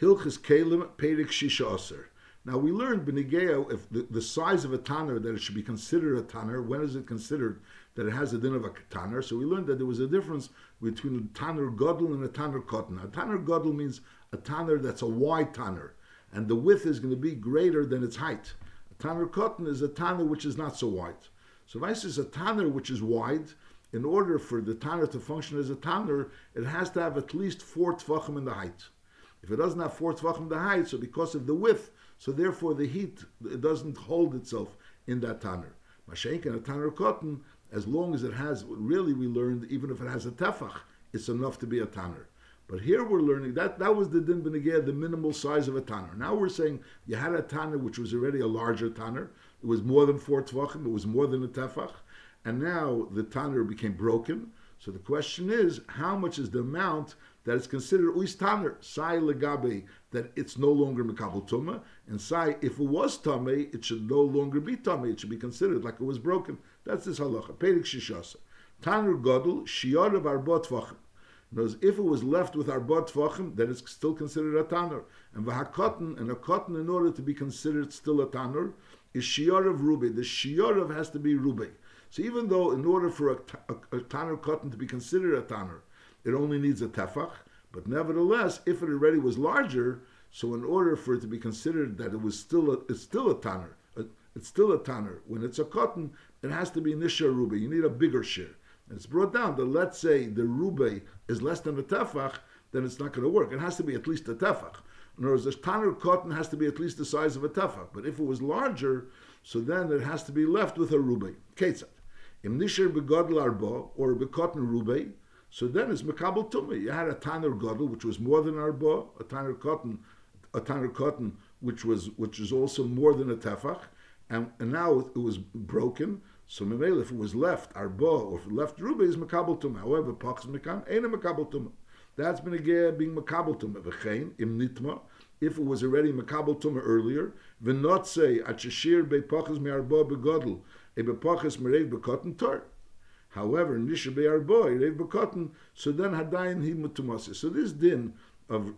Hilchis Kelim Pedic shishasa. Now we learned B'nigea, if the size of a tanner, that it should be considered a tanner. When is it considered that it has a din of a tanner? So we learned that there was a difference between a tanner godl and a tanner cotton. A tanner godl means a tanner that's a wide tanner, and the width is going to be greater than its height. A tanner cotton is a tanner which is not so wide. So if I say a tanner which is wide, in order for the tanner to function as a tanner, it has to have at least 4 tefachim in the height. If it doesn't have 4 tefachim in the height, so because of the width, so therefore the heat, it doesn't hold itself in that tanner. Mashenkin, a tanner cotton, as long as it has, really we learned, even if it has a tefach, it's enough to be a tanner. But here we're learning, that was the din b'negea, the minimal size of a tanner. Now we're saying, you had a tanner which was already a larger tanner. It was more than 4 tefachim, it was more than a tefach. And now the tanner became broken. So the question is, how much is the amount that is considered uis tanner? Sai legabe, that it's no longer mikabutumma. And sai, if it was tummy, it should no longer be tummy. It should be considered like it was broken. That's this halacha. Pedic shishasa. Tanner godl, shior of arbotvachim. Because if it was left with arbotvachim, then it's still considered a tanner. And v'hakotn, and a cotton, in order to be considered still a tanner, is shior of rubi. The shior of has to be rubi. So even though in order for a tanner cotton to be considered a tanner, it only needs a tefach, but nevertheless, if it already was larger, so in order for it to be considered that it was still it's still a tanner. When it's a cotton, it has to be nisha rubi. You need a bigger share. And it's brought down that let's say the rubay is less than a tefach, then it's not going to work. It has to be at least a tefach. In other words, a tanner cotton has to be at least the size of a tefach. But if it was larger, so then it has to be left with a rubay. Ketzat. Im nisher begodl arbo, or bekotten rubay, so then it's makabel tumah. You had a tanner godl, which was more than arbo, a tanner cotton, which is also more than a tefach, and now it was broken. So Mimele, if it was left arba or left ruba, is makabel tumah. However, pachas mikan ain't a makabel tumah. That's b'nigea being makabel tumah. V'chein im nitma, if it was already makabel tumah earlier, v'not say at sheshir be'pachas me'arba be'godl a be'pachas me'reiv be'kotten tur. However, nisha be'arba reiv be'kotten. So then hadayin he mutumasi. So this din of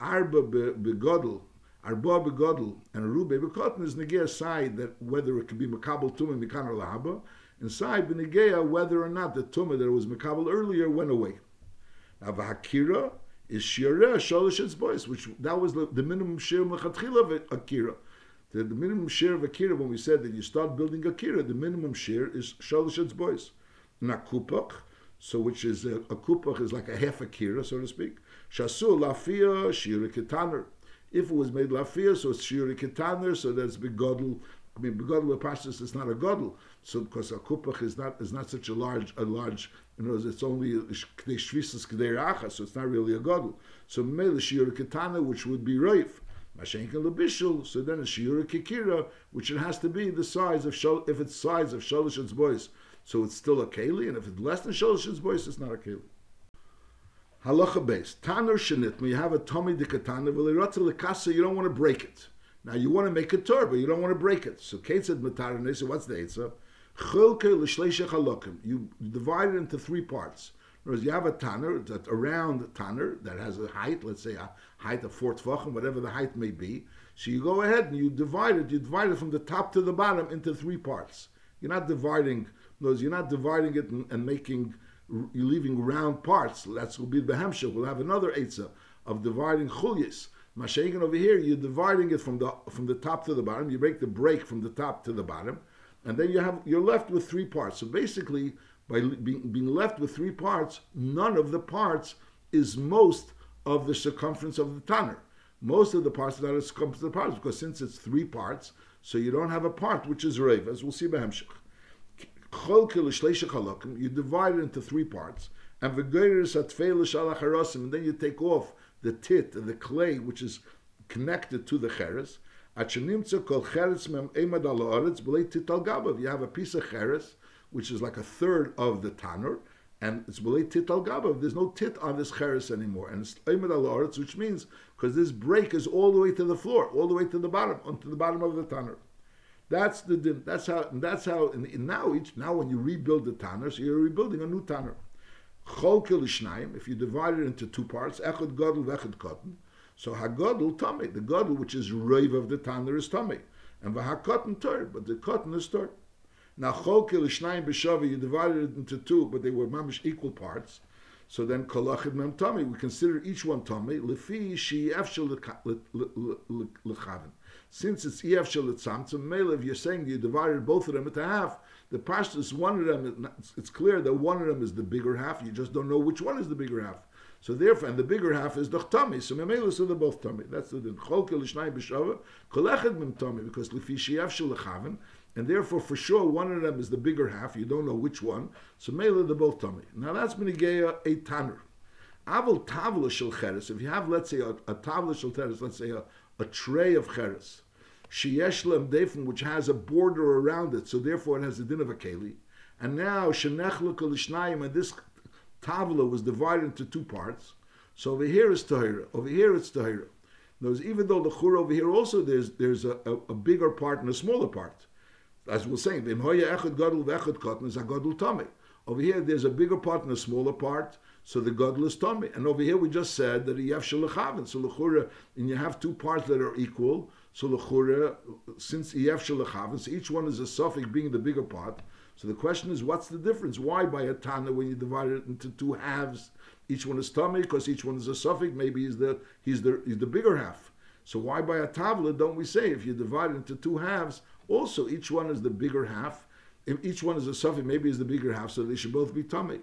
arba be'godl. Arba begodl and rubi bekotten is negea side that whether it could be makabel tumah mikan or lahaba, and side benegea whether or not the tumah that was makabel earlier went away. Now v'hakira is shiureh shaloshin's boys, which that was the minimum share mechatchila of Akira. The minimum share of Akira, when we said that you start building Akira, the minimum share is shaloshin's boys. Na kupach, so which is a kupach is like a half Akira, so to speak. Shasu lafia shiureh ketaner. If it was made lafia, so it's shiur ketaner, so that's begodl. I mean, begodl pashtus is not a godl, so because a kupach is not such a large. You know, it's only k'dei shvisas k'dei racha, so it's not really a godl. So made the shiur ketaner, which would be reif. Mashenkin lebishul, so then a shiur kikira, which it has to be the size of if it's size of shaloshin's boys, so it's still a keli, and if it's less than shaloshin's boys, it's not a keli. Halacha based. Tanner shenitma, you have a tummy dikatana, v'leirata lekasa, you don't want to break it. Now you want to make a tur, but you don't want to break it. So keitzad matarane, so what's the eitzah? Chilke l'shleishach halakim. You divide it into 3 parts. In other words, you have a tanner, that around tanner, that has a height, let's say a height of 4 tefachim, whatever the height may be. So you go ahead and you divide it from the top to the bottom into 3 parts. You're not dividing it and making, you're leaving round parts. That's will be the hemshah. We'll have another eitzah of dividing chulis. Mashenkin over here, you're dividing it from the top to the bottom. You make the break from the top to the bottom, and then you're left with 3 parts. So basically, by being left with 3 parts, none of the parts is most of the circumference of the tanner. Most of the parts are not the circumference of the parts, because since it's 3 parts, so you don't have a part which is reiv, as we'll see by hemshah. You divide it into 3 parts, and then you take off the tit, the clay which is connected to the cheres. You have a piece of cheres which is like 1/3 of the tanner, and it's belay tit al gabav. There's no tit on this cheres anymore, and it's eimad al aretz, which means because this break is all the way to the floor, all the way to the bottom, onto the bottom of the tanner. That's how. And now when you rebuild the tanner, so you're rebuilding a new tanner. If you divide it into two parts, echad godl vechad cotton, so hagodl tummy, the godl which is rave of the tanner is tummy, and v'hakotten tur, but the cotton is tur. Now chokil shnayim b'shavi, you divided it into two, but they were mamish equal parts. So then kolachid mem tummy, we consider each one tummy lefi she'ef shel lechaven. Since it's ef shel letzamtzum, melev you're saying you divided both of them into half. The pashtus is one of them. It's clear that one of them is the bigger half. You just don't know which one is the bigger half. So therefore, and the bigger half is the tummy. So memelis are the both tummy. That's the din. Cholkel l'shnai b'shava kolachid mem tummy, because lefi she'ef shel lechaven. And therefore, for sure, one of them is the bigger half. You don't know which one. So, mele, they're both tummy. Now, that's B'nigea, a tanner. Avol tavla shel cheres. If you have, let's say, a tavla shel cheres, let's say, a tray of cheres, sheyesh lem defim, which has a border around it, so therefore it has the din of a keli. And now, shenechla kol ishnayim, and this tavla was divided into two parts. So, over here is tahira. Over here it's tahira. Notice, even though the lechura over here also, there's a bigger part and a smaller part. As we're saying, is a godl tummy. Over here, there's a bigger part and a smaller part, so the godl is tummy. And over here, we just said that yaf shel lechaven. So lechura, and you have two parts that are equal. So lechura, since yaf shel lechaven, so each one is a suffix being the bigger part. So the question is, what's the difference? Why by a tanner when you divide it into two halves, each one is tummy because each one is a suffix. Maybe he's the bigger half. So why by a tavla don't we say if you divide it into two halves? Also, each one is the bigger half. If each one is a suffix, maybe is the bigger half, so they should both be tummy.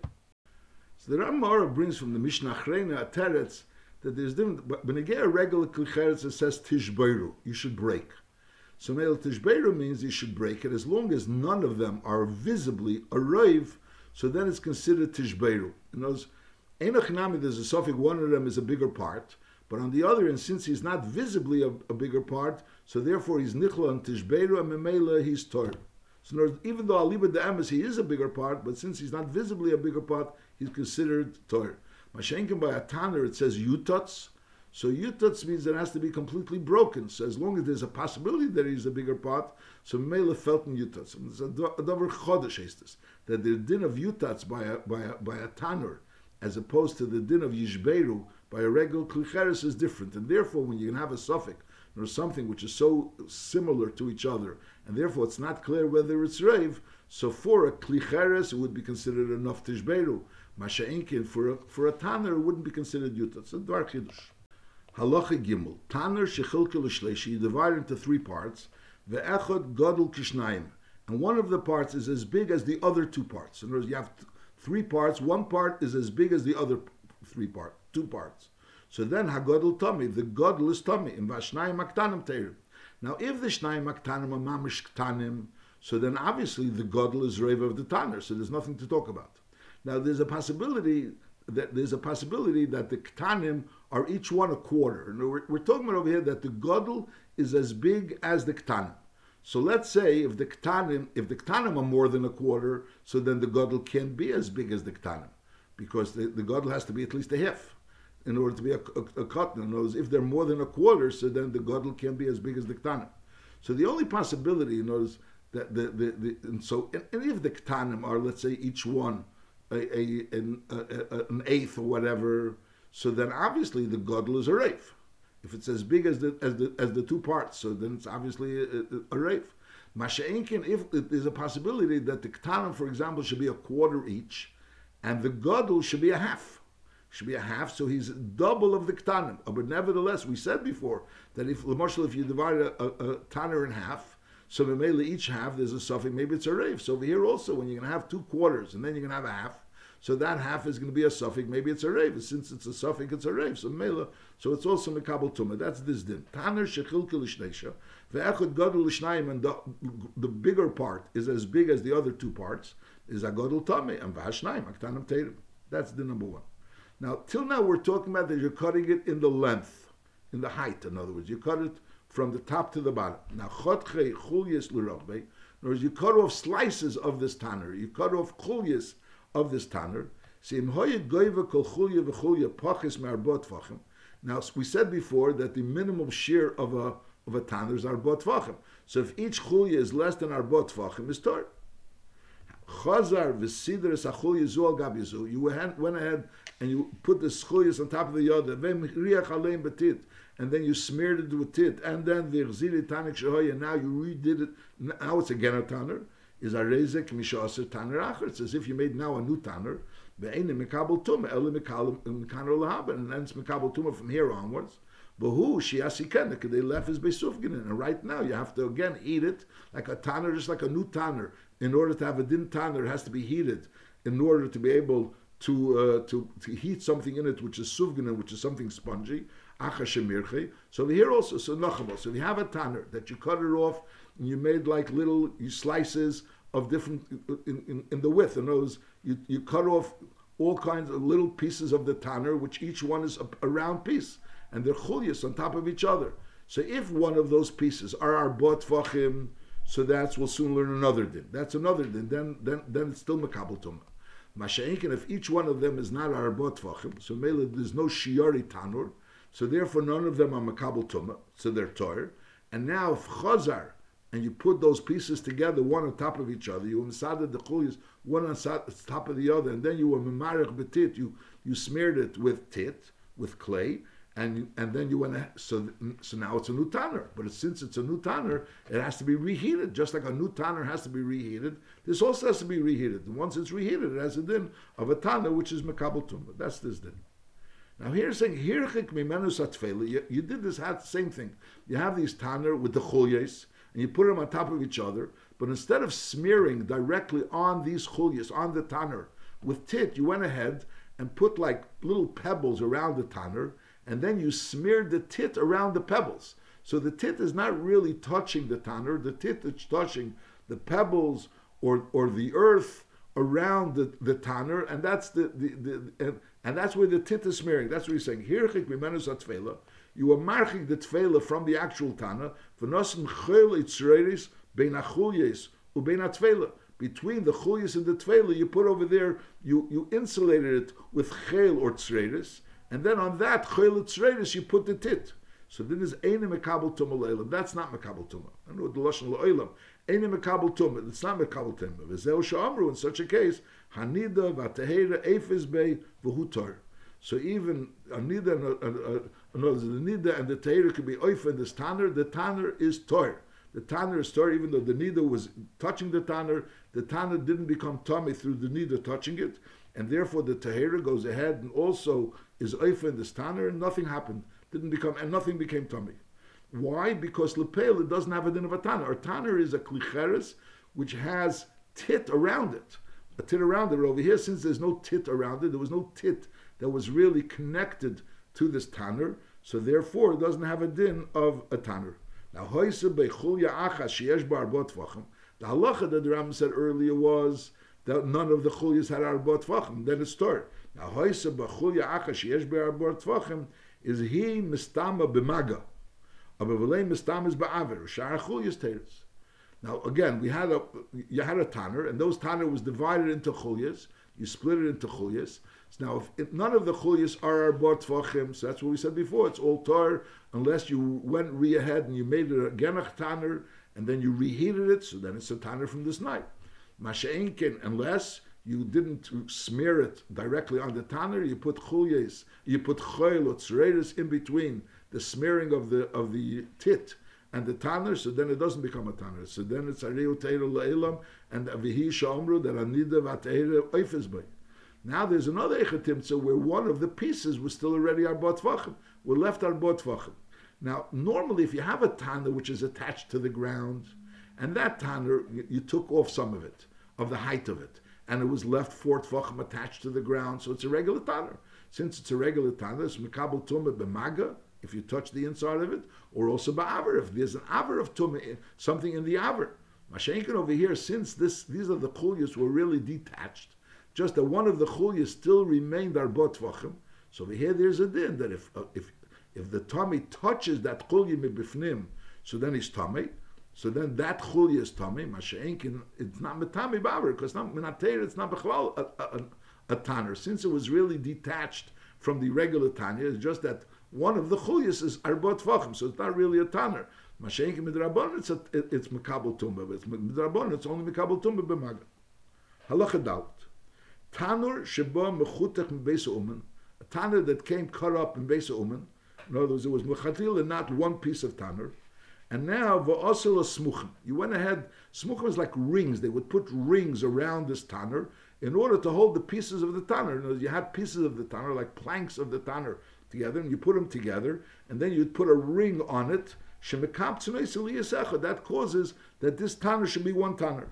So the Ramah brings from the Mishnah Achrena a teretz that there's different. But B'nigea regular klicheretz, it says tishbeiru, you should break. So male tishbeiru means you should break it as long as none of them are visibly arrive. So then it's considered tishbeiru. In those enochinami, there's a suffix. One of them is a bigger part. But on the other hand, since he's not visibly a bigger part, so therefore he's nichla and tishbeiru and memela he's tur. So even though aliba de'emes he is a bigger part, but since he's not visibly a bigger part, he's considered tur. Mashenkin by a tanner it says yutats. So yutats means it has to be completely broken. So as long as there's a possibility that he's a bigger part, so memela felt in yutats. And it's a davar chodesh estes that the din of yutats by a tanner, as opposed to the din of yishbeiru by a regular klicheres is different, and therefore when you can have a suffix or something which is so similar to each other, and therefore it's not clear whether it's reiv, so for a klicheres it would be considered a naf tishbeiru. Masha'inkin for a tanner it wouldn't be considered yutat. It's a dvar chidush. Halacha gimel tanner shechilkel l'shleishi, you divide into three parts. Ve'echad godl kishnayim, and one of the parts is as big as the other two parts. In other words, you have three parts. One part is as big as the other three parts. Two parts. So then hagodl tummy, the godl is tummy, and vashnayim aktanim teirim. Now if the shnayim aktanim are mamish ktanim, so then obviously the godl is reiv of the tanner, so there's nothing to talk about. Now there's a possibility that the ktanim are each one a quarter. And we're talking about over here that the godl is as big as the ktanim. So let's say if the ktanim are more than a quarter, so then the godl can't be as big as the ktanim, because the godl has to be at least a half in order to be a cotton. In other words, if they're more than a quarter, so then the godl can be as big as the ktanim. So the only possibility, you notice, that and if the ktanim are, let's say, each one an eighth or whatever, so then obviously the godl is a reif. If it's as big as the two parts, so then it's obviously a reif. Masha'inkin, if there's a possibility that the ktanim, for example, should be a quarter each, and the godl should be a half. So he's double of the ktanim. But nevertheless, we said before that if you divide a tanner in half, so mainly each half there's a suffix, maybe it's a reiv. So over here also, when you're going to have two quarters and then you're going to have a half, so that half is going to be a suffix, maybe it's a reiv. Since it's a suffix, it's a reiv. So mela, so it's also makabel tumah. That's this din. Tanner shechilkel l'shneisha, ve'echad godl l'shnayim, and the bigger part is as big as the other two parts, is a godl tumah, and v'hashnayim aktanim teirim. That's the number one. Now, till now, we're talking about that you're cutting it in the length, in the height. In other words, you cut it from the top to the bottom. Now, chotchei chulis l'rubay. In other words, you cut off slices of this tanner. You cut off chulis of this tanner. Now, we said before that the minimum shear of a tanner is arbotvachim. So, if each chulia is less than arbotvachim, it's tur. Chazar v'sidres achul yizu al gab yizu. You went ahead and you put the chulis on top of the other. V'mriach aleim b'tit. And then you smeared it with tit. And then v'chziri tanik shehoy. And now you redid it. Now it's again a tanner. Is arezek mishasir tanner acher. It's as if you made now a new tanner. Ve'enim mikabel tumah. Elim mikaner lahaben. And then it's mikabel tumah from here onwards. But who she asiken? They left his besufgin, and right now you have to again eat it like a tanner, just like a new tanner. In order to have a din tanner, it has to be heated. In order to be able to heat something in it, which is sufgin and which is something spongy. Achashemirche. So here also, so nachamos. So if you have a tanner that you cut it off, and you made like little slices of different in the width, and those you cut off all kinds of little pieces of the tanner, which each one is a round piece. And they're chulis on top of each other. So if one of those pieces are arbotvachim, so that's, we'll soon learn another din. That's another din. Then it's still makabel tumah. Masha'inkin, if each one of them is not arbotvachim, so mele, there's no shiari tanur, so therefore none of them are makabel tumah, so they're toyer. And now if chazar, and you put those pieces together, one on top of each other, you misadad the chulis, one on top of the other, and then you were memarech betit, you smeared it with tit, with clay, and then you went ahead, so now it's a new tanner, but since it's a new tanner, it has to be reheated, just like a new tanner has to be reheated. This also has to be reheated, and once it's reheated, it has a din of a tanner, which is makabel tumah. That's this din. Now here's saying hirchik mimenu satfeli. You did this same thing. You have these tanner with the chulyes, and you put them on top of each other, but instead of smearing directly on these chulyes, on the tanner with tit, you went ahead and put like little pebbles around the tanner. And then you smeared the tit around the pebbles. So the tit is not really touching the tanner. The tit is touching the pebbles or the earth around the tanner, and that's and that's where the tit is smearing. That's what he's saying. Hirchik bimenus atfela. You are marking the tfela from the actual tanner. V'nosim chel itzreiris bein achulyes ubein atfela. Between the chulyes and the tfela, you put over there. You insulated it with chel or tzreiris. And then on that, you put the tit. So this is Eini Mekabel Tumah L'Olam. That's not Mekabel Tumah. I don't know what the Lashon L'Olam. Eini Mekabel Tumah. It's not Mekabel Tumah. V'zeu she'amru, in such a case, Hanida v'atahira eifes bei v'hu tur. So even the nida and the tahira could be oif and this tanner. The tanner is tur. The tanner is tur, even though the nida was touching the tanner. The tanner didn't become tummy through the nida touching it. And therefore the tahira goes ahead and also is oifa in this tanner, and nothing happened. Nothing became tummy. Why? Because lepel, it doesn't have a din of a tanner. Our tanner is a klicheres, which has tit around it. A tit around it. Over here, since there's no tit around it, there was no tit that was really connected to this tanner, so therefore it doesn't have a din of a tanner. Now, hoyse bechulya achas sheyesh barbotvachim. The halacha that the Rambam said earlier was that none of the chulyas had arbotvachim. Then it started. Now, hoysa b'chulya achash yesh be'arbotvachim is he mistama b'maga, abavelei mistama is ba'aver. Shara chulyas teres. Now, again, you had a tanner, and those tanner was divided into chulyas. You split it into chulyas. So now, if none of the chulyas are arbotvachim, so that's what we said before. It's all tar unless you went ahead and you made it again a tanner, and then you reheated it. So then it's a tanner from this night. Masha'inkin, unless you didn't smear it directly on the tanner, you put chulyes, you put choil or tzreiris in between the smearing of the tit and the tanner, so then it doesn't become a tanner. So then it's ariu teira la'ilam and avihi sha'omru that anida v'atehira oifizbay. Now there's another echetimtza where one of the pieces was still already arbotvachim, we left arbotvachim. Now normally if you have a tanner which is attached to the ground, and that tanner, you took off some of it, of the height of it, and it was left 4 tfachim attached to the ground, so it's a regular tanner. Since it's a regular tanner, it's mekabel tumah b'maga, if you touch the inside of it, or also ba'aver, if there's an aver of tumah, something in the aver. Mashenkin over here, since these are the chulyas were really detached, just that one of the chulyas still remained arba tfachim, so over here there's a din that if the tummy touches that chulya mibifnim, so then he's tummy. So then that chulya is tummy, masha'enkin, it's not metami ba'aver, because it's not b'chalal a tanner. Since it was really detached from the regular tanya, it's just that one of the chulyas is arbot vachim, so it's not really a tanner. Masha'enkin midrabon, it's mekabel tumba, but it's midrabon, it's only mekabel tumba b'maga. Halacha Dalet. Tanner sheba mechutach mbeis umen. A tanner that came cut up in beis umen. In other words, it was mechatil and not one piece of tanner. And now va'asel smuchim. You went ahead. Smuchim is like rings. They would put rings around this tanner in order to hold the pieces of the tanner. In other words, you had pieces of the tanner like planks of the tanner together, and you put them together, and then you'd put a ring on it. That causes that this tanner should be one tanner.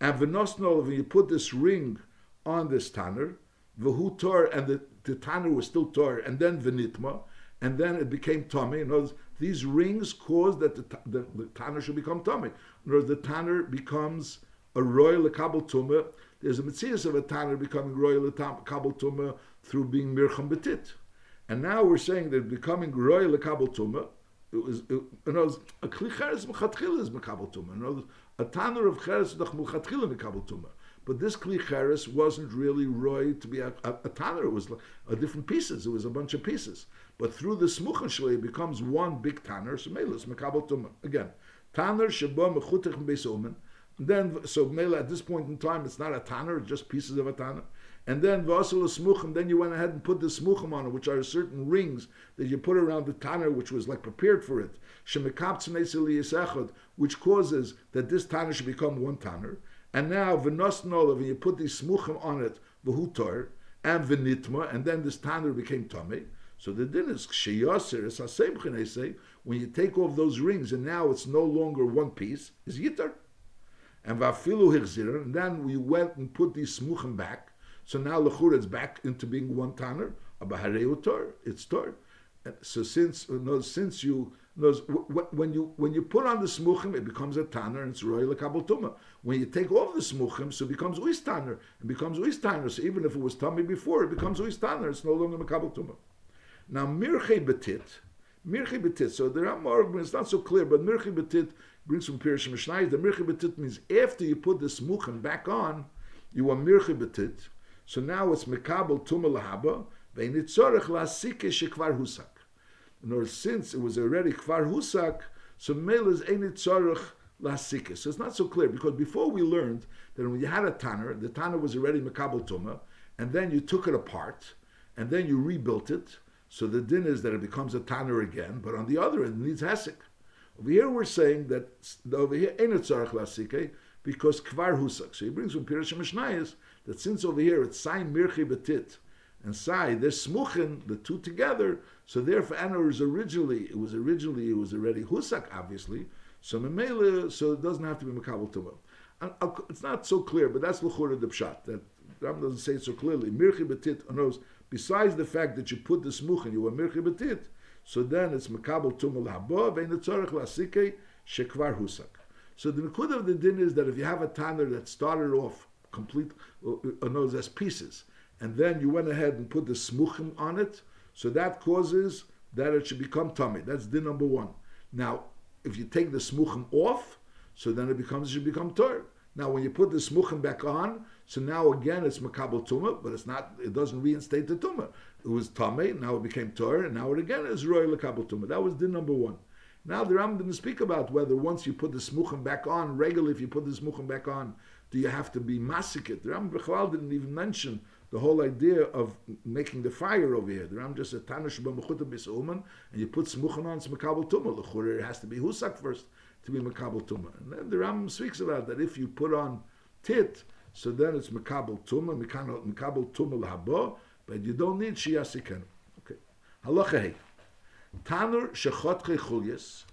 And when you put this ring on this tanner, v'hu tur, and the tanner was still tur, and then v'nitma, and then it became tummy. In other words, these rings cause that the tanner should become tummy. In other words, the tanner becomes a royal makabel tumah. There's a metzias of a tanner becoming royal makabel tumah through being mircham b'tit. And now we're saying that becoming royal makabel tumah, a kli cheres mechatchila is makabel tumah. A tanner of cheres mechatchila makabel tumah. But this kli cheres wasn't really roy to be a tanner. It was different pieces. It was a bunch of pieces. But through the smuchan shle, it becomes one big tanner. So mele is makabel tumah again. Tanner sheba mechutach mbeis umen. Then so mele at this point in time, it's not a tanner. It's just pieces of a tanner. And then v'asel smuchim, then you went ahead and put the smuchim on it, which are certain rings that you put around the tanner, which was like prepared for it, which causes that this tanner should become one tanner. And now v'nosnolav, and you put these smuchim on it, v'hu tur, and v'nitma, and then this tanner became tummy. So the din is k'sheyaser es hasemchin, they say, when you take off those rings, and now it's no longer one piece, is yitar. And v'afilu hechzir, and then we went and put these smuchim back. So now lechura is back into being one tanner. Abahareu tur, it's tur. So when you put on the smuchim, it becomes a tanner and it's royal makabel tumah. When you take off the smuchim, so it becomes uis tanner. It becomes uis tanner. So even if it was tummy before, it becomes uis tanner. It's no longer makabel tumah. Now mirchei betit. So there are more arguments. It's not so clear, but mirchei betit brings from Pirish Mishnayis. The mirchei betit means after you put the smuchim back on, you are mirchei betit. So now it's mekabel tumah lahaba ve'nitzorech la'asike shekvar husak. Nor since it was already kvar husak, so mele is einitzorech la'asike. So it's not so clear because before we learned that when you had a tanner, the tanner was already mekabel tumah, and then you took it apart, and then you rebuilt it. So the din is that it becomes a tanner again, but on the other end it needs hesek. Over here we're saying that over here einitzorech la'asike because kvar husak. So he brings from Pirish Mishnayis that since over here it's Sai mirchei betit and Sai, there's smuchin, the two together, so therefore Anna is it was already husak, obviously, so memele, so it doesn't have to be makabel tumah. It's not so clear, but that's lechura the pshat, that Ram doesn't say it so clearly. Mirchei betit, knows, besides the fact that you put the smuchin, you were mirchei betit, so then it's makabel tumah l'haba, ve'ein tzorech la'asike shekvar husak. So the nikud of the din is that if you have a tanner that started off complete, knows as pieces, and then you went ahead and put the smuchim on it, so that causes that it should become tummy. That's din number one. Now, if you take the smuchim off, so then it should become tur. Now, when you put the smuchim back on, so now again it's makabel tumah, but it's not. It doesn't reinstate the tumah. It was tummy, now it became tur, and now it again is royal makabel tumah. That was din number one. Now the Rambam didn't speak about whether once you put the smuchim back on, regularly if you put the smuchim back on, do you have to be masikit? The Rambam Bechal didn't even mention the whole idea of making the fire over here. The Rambam just said, Tanner sheba mechuta bis uman, and you put smuchim on, it's makabel tumah. Lechura, it has to be husak first to be makabel tumah. And then the Rambam speaks about that if you put on tit, so then it's makabel tumah, makabel tumah l'haba, but you don't need shiyasikenu. Okay. Halacha hey. Tanner shechotche chulis,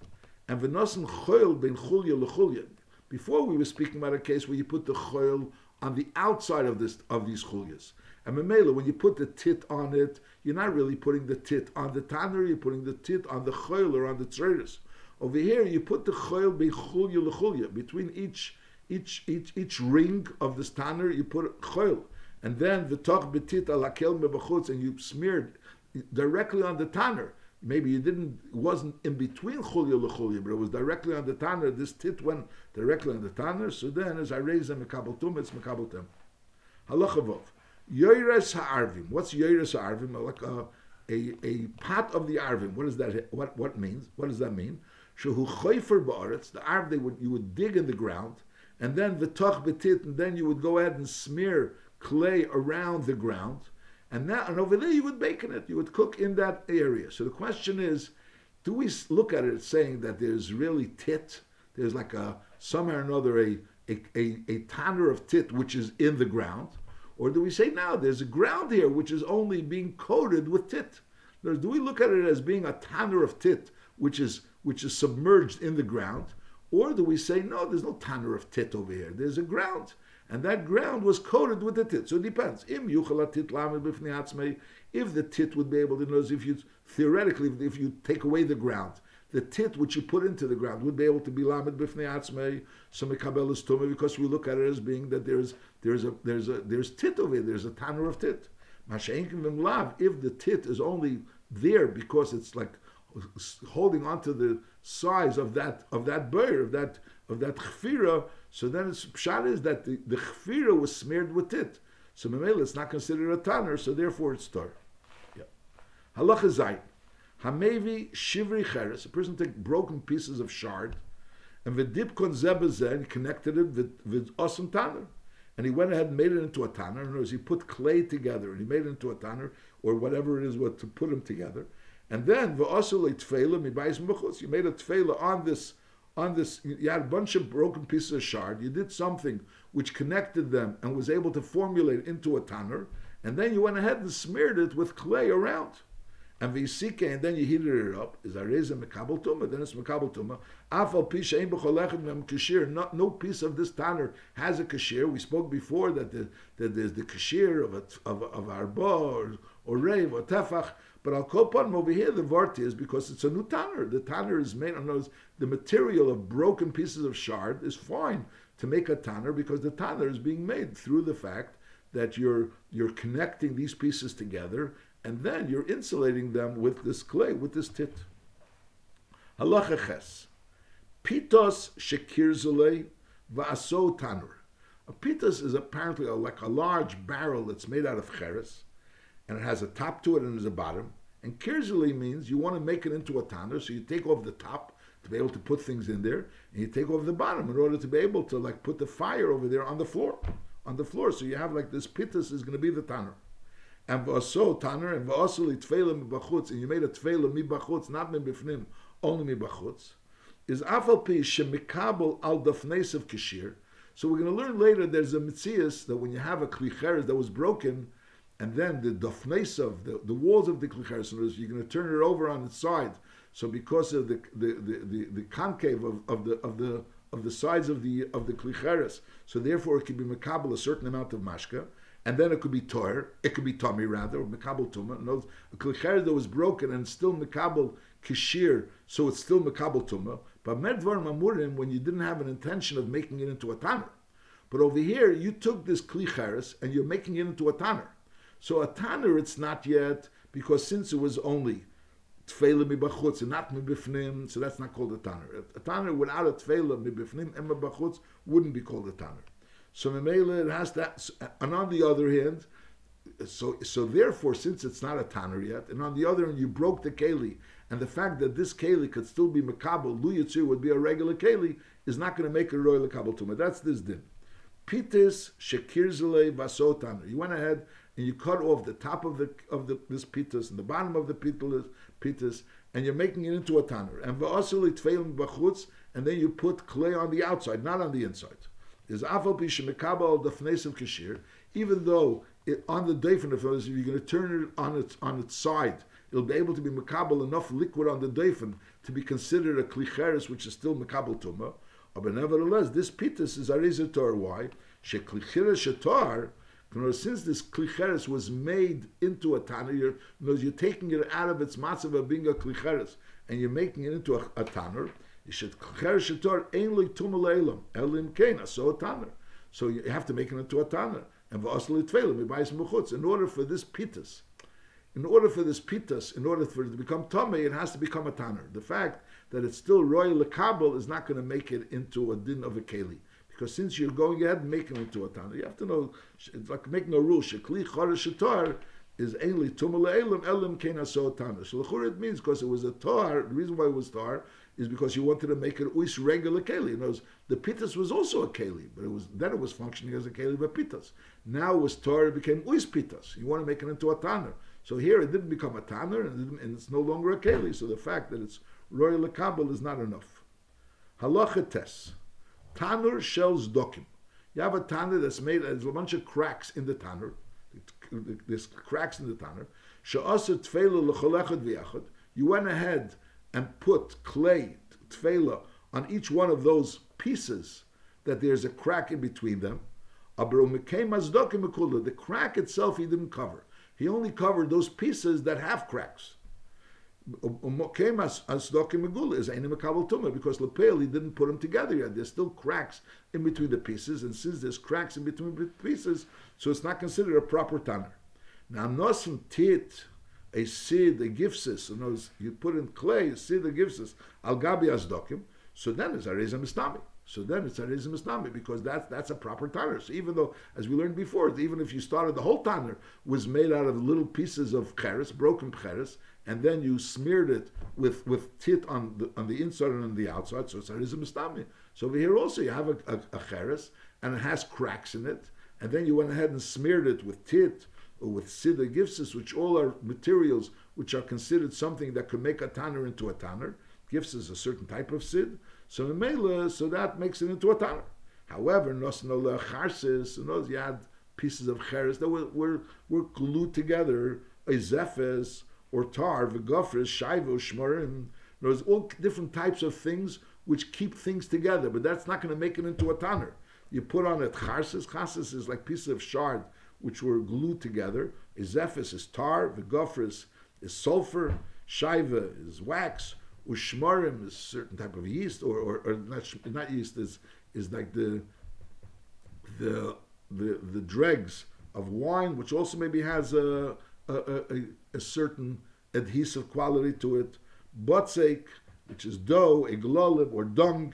and v'nosen choil ben chulya lechulya. Before we were speaking about a case where you put the choil on the outside of this of these chulyas. And memela, when you put the tit on it, you're not really putting the tit on the tanner. You're putting the tit on the choil or on the cheres. Over here, you put the choil ben chulya lechulya between each ring of this tanner. You put choil, and then v'toch b'tit alakel mebachutz, and you smeared directly on the tanner. Maybe it wasn't in between chulya lechulya, but it was directly on the tanner. This tit went directly on the tanner. So then, as I raise them, makabel tumah, it's makabel tumah. Halacha vov. Yoyres ha'arvim. What's yoyres ha'arvim? Like a pot of the arvim. What is that? What does that mean? Shehu choifer ba'aretz. The arv you would dig in the ground, and then v'toch b'tit, and then you would go ahead and smear clay around the ground, and that, and over there you would bake in it, you would cook in that area. So the question is, do we look at it saying that there's really tit, there's like a, somehow or another a tanner of tit which is in the ground, or do we say now there's a ground here which is only being coated with tit? Do we look at it as being a tanner of tit which is submerged in the ground, or do we say no, there's no tanner of tit over here, there's a ground, and that ground was coated with the tit? So it depends. If the tit would be able to notice, if you theoretically, if you take away the ground, the tit which you put into the ground would be able to be lamed b'fnei atzmei, so makabel tumah, because we look at it as being that there's tit over it, there's a tanner of tit. If the tit is only there because it's like holding onto the size of that beir, of that chfira, so then it's pshat is that the chfira was smeared with tit, so memela it's not considered a tanner, so therefore it's tur. Yeah. Halacha zayin. Hamevi shivri cheres, a person took broken pieces of shard, and v'dipkon zebazeh, and connected it with osam tanner, and he went ahead and made it into a tanner. In other words, he put clay together and he made it into a tanner, or whatever it is what to put them together. And then v'osule tefela mibayis mechutz, you made a tefela on this. You had a bunch of broken pieces of shard. You did something which connected them and was able to formulate into a tanner, and then you went ahead and smeared it with clay around. And v'isike, and then you heated it up. Is areza makabel tumah? Then it's makabel tumah. Afal pi she'ein b'chol echad mem kashir. No piece of this tanner has a kashir. We spoke before that there's the kashir of arbo or reiv or tefach. But al kol panim over here the vart is because it's a new tanner. The tanner is made. In other words, the material of broken pieces of shard is fine to make a tanner because the tanner is being made through the fact that you're connecting these pieces together. And then you're insulating them with this clay, with this tit. Halacha ches. Pitos shekirzulei va'aso tanur. A pitos is apparently like a large barrel that's made out of cheres, and it has a top to it and there's a bottom. And kirzulei means you want to make it into a tanner, so you take off the top to be able to put things in there, and you take off the bottom in order to be able to like put the fire over there on the floor. So you have like this pitos is going to be the tanner. And v'aso tanner, and v'asoli tefela mibachutz, and you made a tefela mibachutz, not mibifnim, only mibachutz, is afal pi shemikabel al dafnes of kashir. So we're going to learn later there's a mitzias that when you have a kli cheres that was broken, and then the dafnes of the walls of the kli cheres, you're going to turn it over on its side. So because of the concave of the sides of the kli cheres, so therefore it can be makabel a certain amount of mashka. And then it could be tur, it could be tummy rather, or makabel tumah. A kli cheres that was broken and still makabel kashir, so it's still makabel tumah. But medvar mamurim, when you didn't have an intention of making it into a tanner. But over here, you took this kli cheres and you're making it into a tanner. So a tanner it's not yet, because since it was only tfeila mibachutz and not mibifnim, so that's not called a tanner. A tanner without a tfeila mibifnim and mibachutz wouldn't be called a tanner. So memela it has that, and on the other hand, so therefore, since it's not a tanner yet, and on the other hand, you broke the keli, and the fact that this keli could still be makabel, lu yitzir would be a regular keli, is not going to make a royal makabel tumah. That's this din. Pitis shekirzele vaso tanner. You went ahead and you cut off the top of the this pitis and the bottom of the pitis, and you're making it into a tanner. And va'asuli tfeilim bachutz, and then you put clay on the outside, not on the inside. Is afal pi shemikabel dafnes of kashir, even though it, on the dafin, if you're going to turn it on its side, it'll be able to be makabel enough liquid on the dafin to be considered a kli cheres, which is still makabel tumah. But nevertheless, this pitus is arezeh tur. Why? Shekli cheres shetar. Since this kli cheres was made into a tanner, you're taking it out of its matzav of being a kli cheres, and you're making it into a tanner. So you have to make it into a tanner. And in order for it to become tummy, it has to become a tanner. The fact that it's still royal lekabel is not going to make it into a din of a keli, because since you're going ahead and making it into a tanner, you have to know it's like making a rule. is Eli Tumah Le'elim Elim Kenaso Tanner. So lechura it means because it was a tar. The reason why it was tar is because you wanted to make it uis regular keli. In other words, the pitas was also a keli, but it was functioning as a keli by pitas. Now it was tar, it became uis pitas. You want to make it into a tanner. So here it didn't become a tanner, and it's no longer a keli. So the fact that it's royal makabel is not enough. Halacha tes tanner shells dokim. You have a tanner that's made. There's a bunch of cracks in the tanner. There's cracks in the tanner. She'asut tefela lecholechad v'yachad. You went ahead and put clay tefela on each one of those pieces that there's a crack in between them. The crack itself he didn't cover. He only covered those pieces that have cracks. Because Lepel, he didn't put them together yet. There's still cracks in between the pieces, and since there's cracks in between the pieces, so it's not considered a proper tanner. Now, nosim tit, a seed, a gifsis, and those you put in clay, a seed, a gifsis, al gabi asdokim, so then it's areza mistami. So then it's areza mistami, because that's a proper tanner. So even though, as we learned before, even if you started, the whole tanner was made out of little pieces of cheres, broken cheres, and then you smeared it with tit on the inside and on the outside, so it's areza mistami. So over here also you have a cheres, and it has cracks in it, and then you went ahead and smeared it with tit, or with siddur gifsis, which all are materials which are considered something that could make a tanner into a tanner. Gifts is a certain type of sid, so the mela, so that makes it into a tanner. However, nosnola charsis, and those you had pieces of cheres that were glued together, a zephes or tar, v'gofres, shaivo, shmarim. There's all different types of things which keep things together, but that's not going to make it into a tanner. You put on it charsis. Charsis is like pieces of shard which were glued together. A zephes is tar, v'gofres is sulfur, shaiva is wax. Ushmarim is a certain type of yeast, or not yeast, is like the dregs of wine, which also maybe has a certain adhesive quality to it. Botzeik, which is dough, a glolib or dung,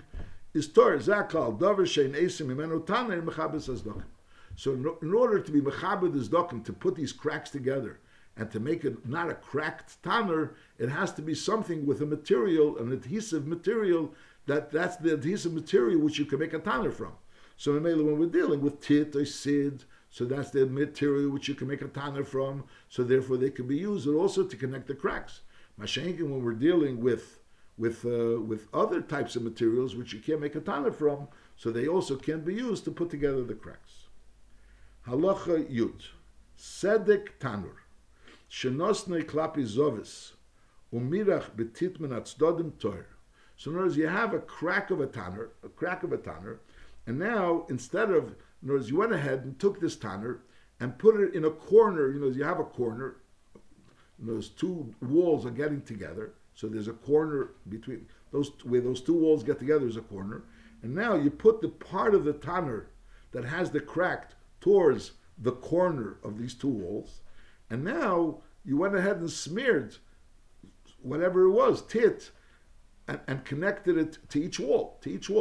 is tor zakal davar shein esim imenu taner mechabes asdokim. So in order to be mechabed asdokim, to put these cracks together, and to make it not a cracked tanner, it has to be something with a material, an adhesive material, that's the adhesive material which you can make a tanner from. So when we're dealing with tit or sid, so that's the material which you can make a tanner from, so therefore they can be used also to connect the cracks. Mashenkin, when we're dealing with other types of materials which you can't make a tanner from, so they also can be used to put together the cracks. Halacha Yud, Sedek Tanur. Shenosnei klapi zovis umirach betit menatzdodim toir. So in other words, you have a crack of a tanner, and now instead of, in other words, you went ahead and took this tanner and put it in a corner. You know, you have a corner. Those two walls are getting together, so there's a corner between those where those two walls get together is a corner, and now you put the part of the tanner that has the crack towards the corner of these two walls. And now you went ahead and smeared whatever it was, tit, and connected it to each wall,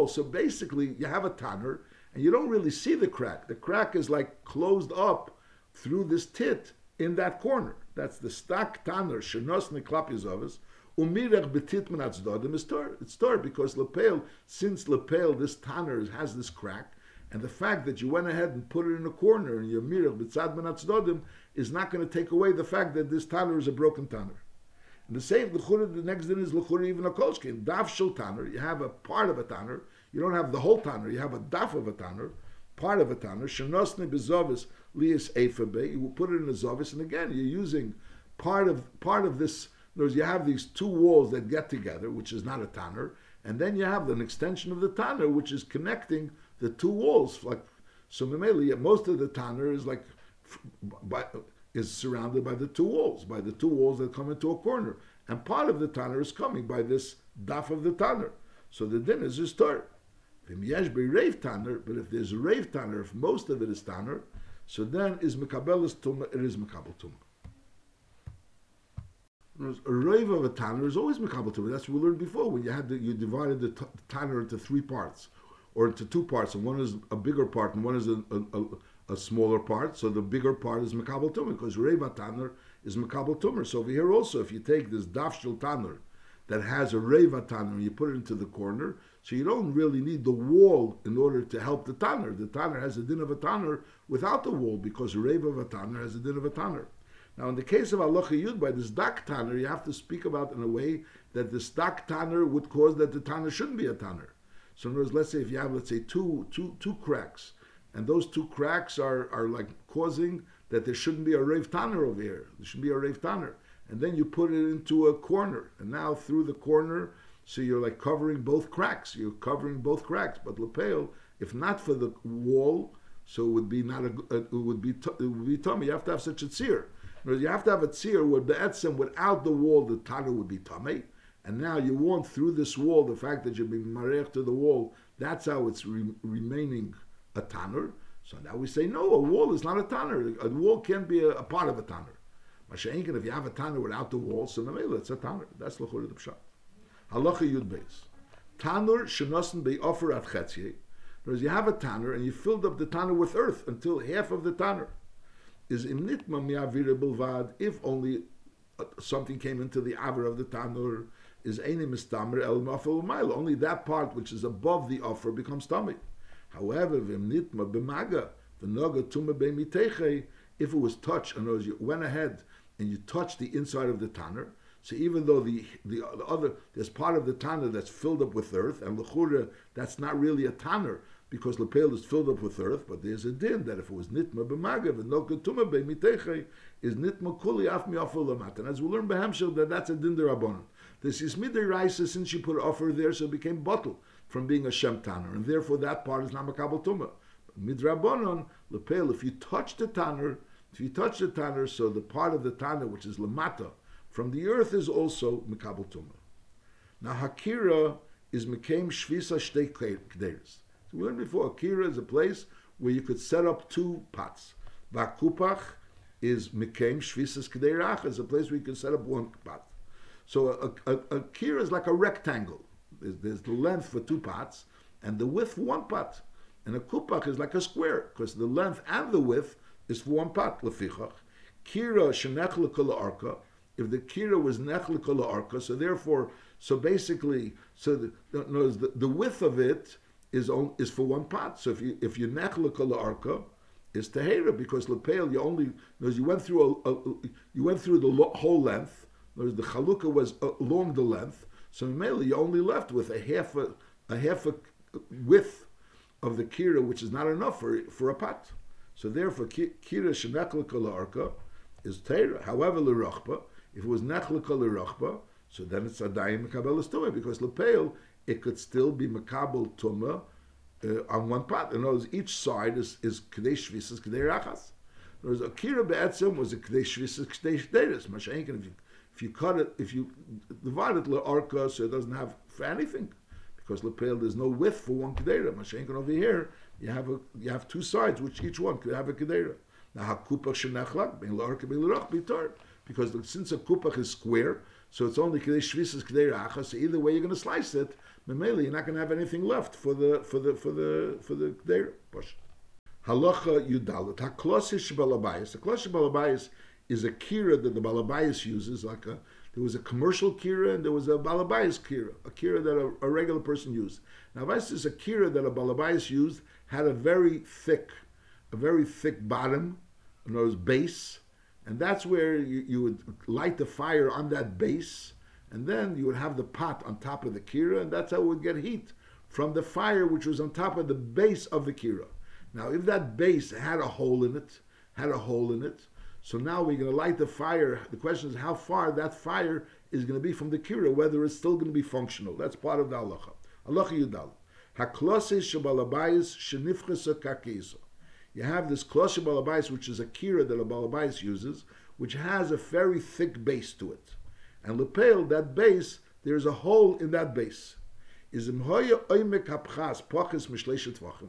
So basically you have a tanner and you don't really see the crack. The crack is like closed up through this tit in that corner. That's the stak tanner, shenos neklapizovus, umirach betit menatzdodim is tur. It's tur because lepel, since lepel, this tanner has this crack, and the fact that you went ahead and put it in a corner and your mirach betzad menatzdodim is not going to take away the fact that this tanner is a broken tanner. And the same, the next din is lechura even a kolshkin. Daf shel tanner, you have a part of a tanner. You don't have the whole tanner. You have a daf of a tanner, part of a tanner. Shenosne bezovis liis efabe. You will put it in a zovis, and again, you're using part of this. In other words, you have these two walls that get together, which is not a tanner, and then you have an extension of the tanner, which is connecting the two walls. Like so, Mimeli, most of the tanner is like. Is surrounded by the two walls, that come into a corner, and part of the tanner is coming by this daf of the tanner. So the din is tur. But if there's a rave tanner, if most of it is tanner, so then is makabel tumah. It is makabel tumah. A rave of a tanner is always makabel tumah. That's what we learned before when you divided the tanner into three parts, or into two parts, and one is a bigger part, and one is a a smaller part, so the bigger part is makabel tumah, because reva tanner is makabel tumah. So over here also, if you take this daf shel tanner that has a reva tanner and you put it into the corner, so you don't really need the wall in order to help the tanner. The tanner has a din of a tanner without the wall, because reva of a tanner has a din of a tanner. Now, in the case of halacha yud, by this dak tanner, you have to speak about in a way that this dak tanner would cause that the tanner shouldn't be a tanner. So in other words, let's say if you have, let's say, two cracks, and those two cracks are like causing that there shouldn't be a reiv tanner over here. There shouldn't be a reiv tanner. And then you put it into a corner, and now through the corner, so you're like covering both cracks. You're covering both cracks. But lapel, if not for the wall, so it would be not a, it would be tummy. You have to have such a tzir. You have to have a tzir where the etzem without the wall, the tanner would be tummy. And now you want through this wall, the fact that you're being marech to the wall, that's how it's remaining a tanner. So now we say no, a wall is not a tanner. A wall can't be a part of a tanner. Masha'inkin, if you have a tanner without the wall, so namela, it's a tanner. That's lechura the pshat. Halacha yud beis. Tanner shenosen be'ofer at chetzye. Whereas you have a tanner and you filled up the tanner with earth until half of the tanner is imnitma mi'avir bilvad. If only something came into the avir of the tanner, is any mistamer el mafel mile. Only that part which is above the offer becomes tummy. However, v'mnitma b'maga v'noga tumah be'mitechei. If it was touched, and you went ahead and you touched the inside of the tanner, so even though the other, there's part of the tanner that's filled up with earth, and lechura, that's not really a tanner, because lapel is filled up with earth, but there's a din that if it was nitma b'magav and no ketuma b'mitechei, is nitma kuli af mi'aful lamat. And as we learn b'hamshel, that's a din d'rabbanan. This is midday raisa, since you put offer there, so it became bottle from being a shem tanner, and therefore that part is not makabel tumah. Midrabanon lapel, if you touch the tanner, so the part of the tanner which is lamata from the earth is also makabel tumah. Now hakira is mekem shvisa shtei kederes. So we learned before, akira is a place where you could set up two pots. Vakupach is mekem shvisas kederach, is a place where you can set up one pot. So akira is like a rectangle. There's the length for two pots and the width for one pot. And a kupach is like a square, because the length and the width is for one pot, lefichach. Kira shenechle kol arka. If the kira was nechle kol arka, so therefore, so basically, so the width of it is for one pot. So if you nechle kol arka, it's tahira, because lepel you went through the whole length. The chalukah was along the length, so mainly you only left with a half a width of the kira, which is not enough for a pot. So therefore, kira shenechleka l'arka is teira. However, l'rochba, if it was nechleka l'rochba, so then it's adayim makabel tumah, because l'peil, it could still be makabel tumah on one pot. In other words, each side is k'dei shvisas k'dei rachas. In other words, a kira be'etzem was a k'dei shvisas k'dei shteres. Masha'inkin, if you cut it, if you divide it l'arka, so it doesn't have for anything. Because lapel, there's no width for one kedera. Mashenkin over here, you have two sides, which each one could have a kedera. Now hakupach shenechlak ben l'arka ben l'rach bitar, because since a kupach is square, so it's only kedei shvisas kedera achas. So either way, you're going to slice it. Memeli, you're not going to have anything left for the kedera. Halacha yudalit haklosish balabayis. The klosish balabayis is a kira that the balabayis uses, like a. There was a commercial kira and there was a balabayis kira, a kira that a regular person used. Now, this is a kira that a balabayis used, had a very thick bottom, and it was base, and that's where you would light the fire on that base, and then you would have the pot on top of the kira, and that's how it would get heat from the fire which was on top of the base of the kira. Now, if that base had a hole in it, so now we're going to light the fire. The question is how far that fire is going to be from the kira, whether it's still going to be functional. That's part of the halacha. Halacha yudal. Haklose shebalabayis shenifchasa kakisa. You have this klose balabayis, which is a kira that a balabayis uses, which has a very thick base to it. And lepel, that base, there is a hole in that base. Is imhoya oimek hapchas pachas mishleshet tvachim.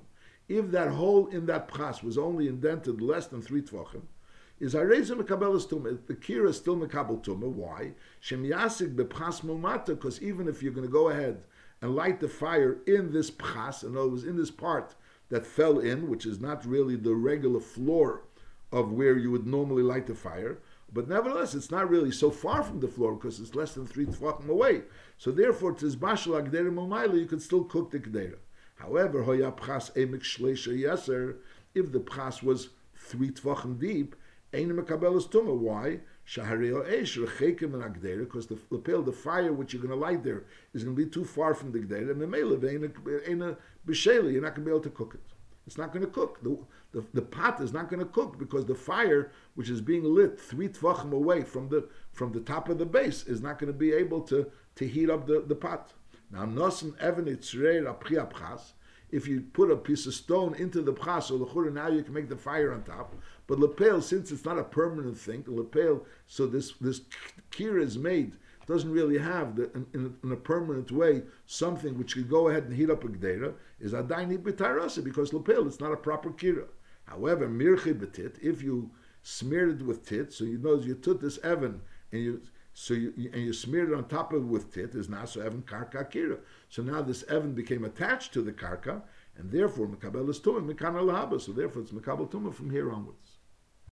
If that hole in that pachas was only indented less than 3 tvachim, is hareza mekabelus tumah. The kira is still mekabel tumah. Why? Shem yasig b'pchas mulmata, because even if you're going to go ahead and light the fire in this pchas, in other words, in this part that fell in, which is not really the regular floor of where you would normally light the fire, but nevertheless, it's not really so far from the floor because it's less than 3 tefachim away. So therefore, tizbashel agdera milmaila, you could still cook the gdera. However, hoya pchas emek shleisha yaser, if the pchas was 3 tefachim deep, ein makabel tumah. Why? Shahareo eish rechekim and agdera, because the pale, the fire which you're going to light there is going to be too far from the gdera, and the melev eina b'sheli, you're not going to be able to cook it. It's not going to cook. The pot is not going to cook because the fire, which is being lit 3 tefachim away from the top of the base, is not going to be able to heat up the pot. Now, if you put a piece of stone into the pchas or lechura, now you can make the fire on top. But lapel, since it's not a permanent thing, lapel, so this kira is made, doesn't really have in a permanent way something which could go ahead and heat up a gdera, is adaini b'tarasa, because lapel, it's not a proper kira. However, mirchi b'tit, if you smear it with tit, so you know you took this oven and you smeared it on top of it with tit, is naso evan karka akira. So now this evan became attached to the karka, and therefore mekabel is tumah, mekana lahaba. So therefore it's mekabel tumah from here onwards.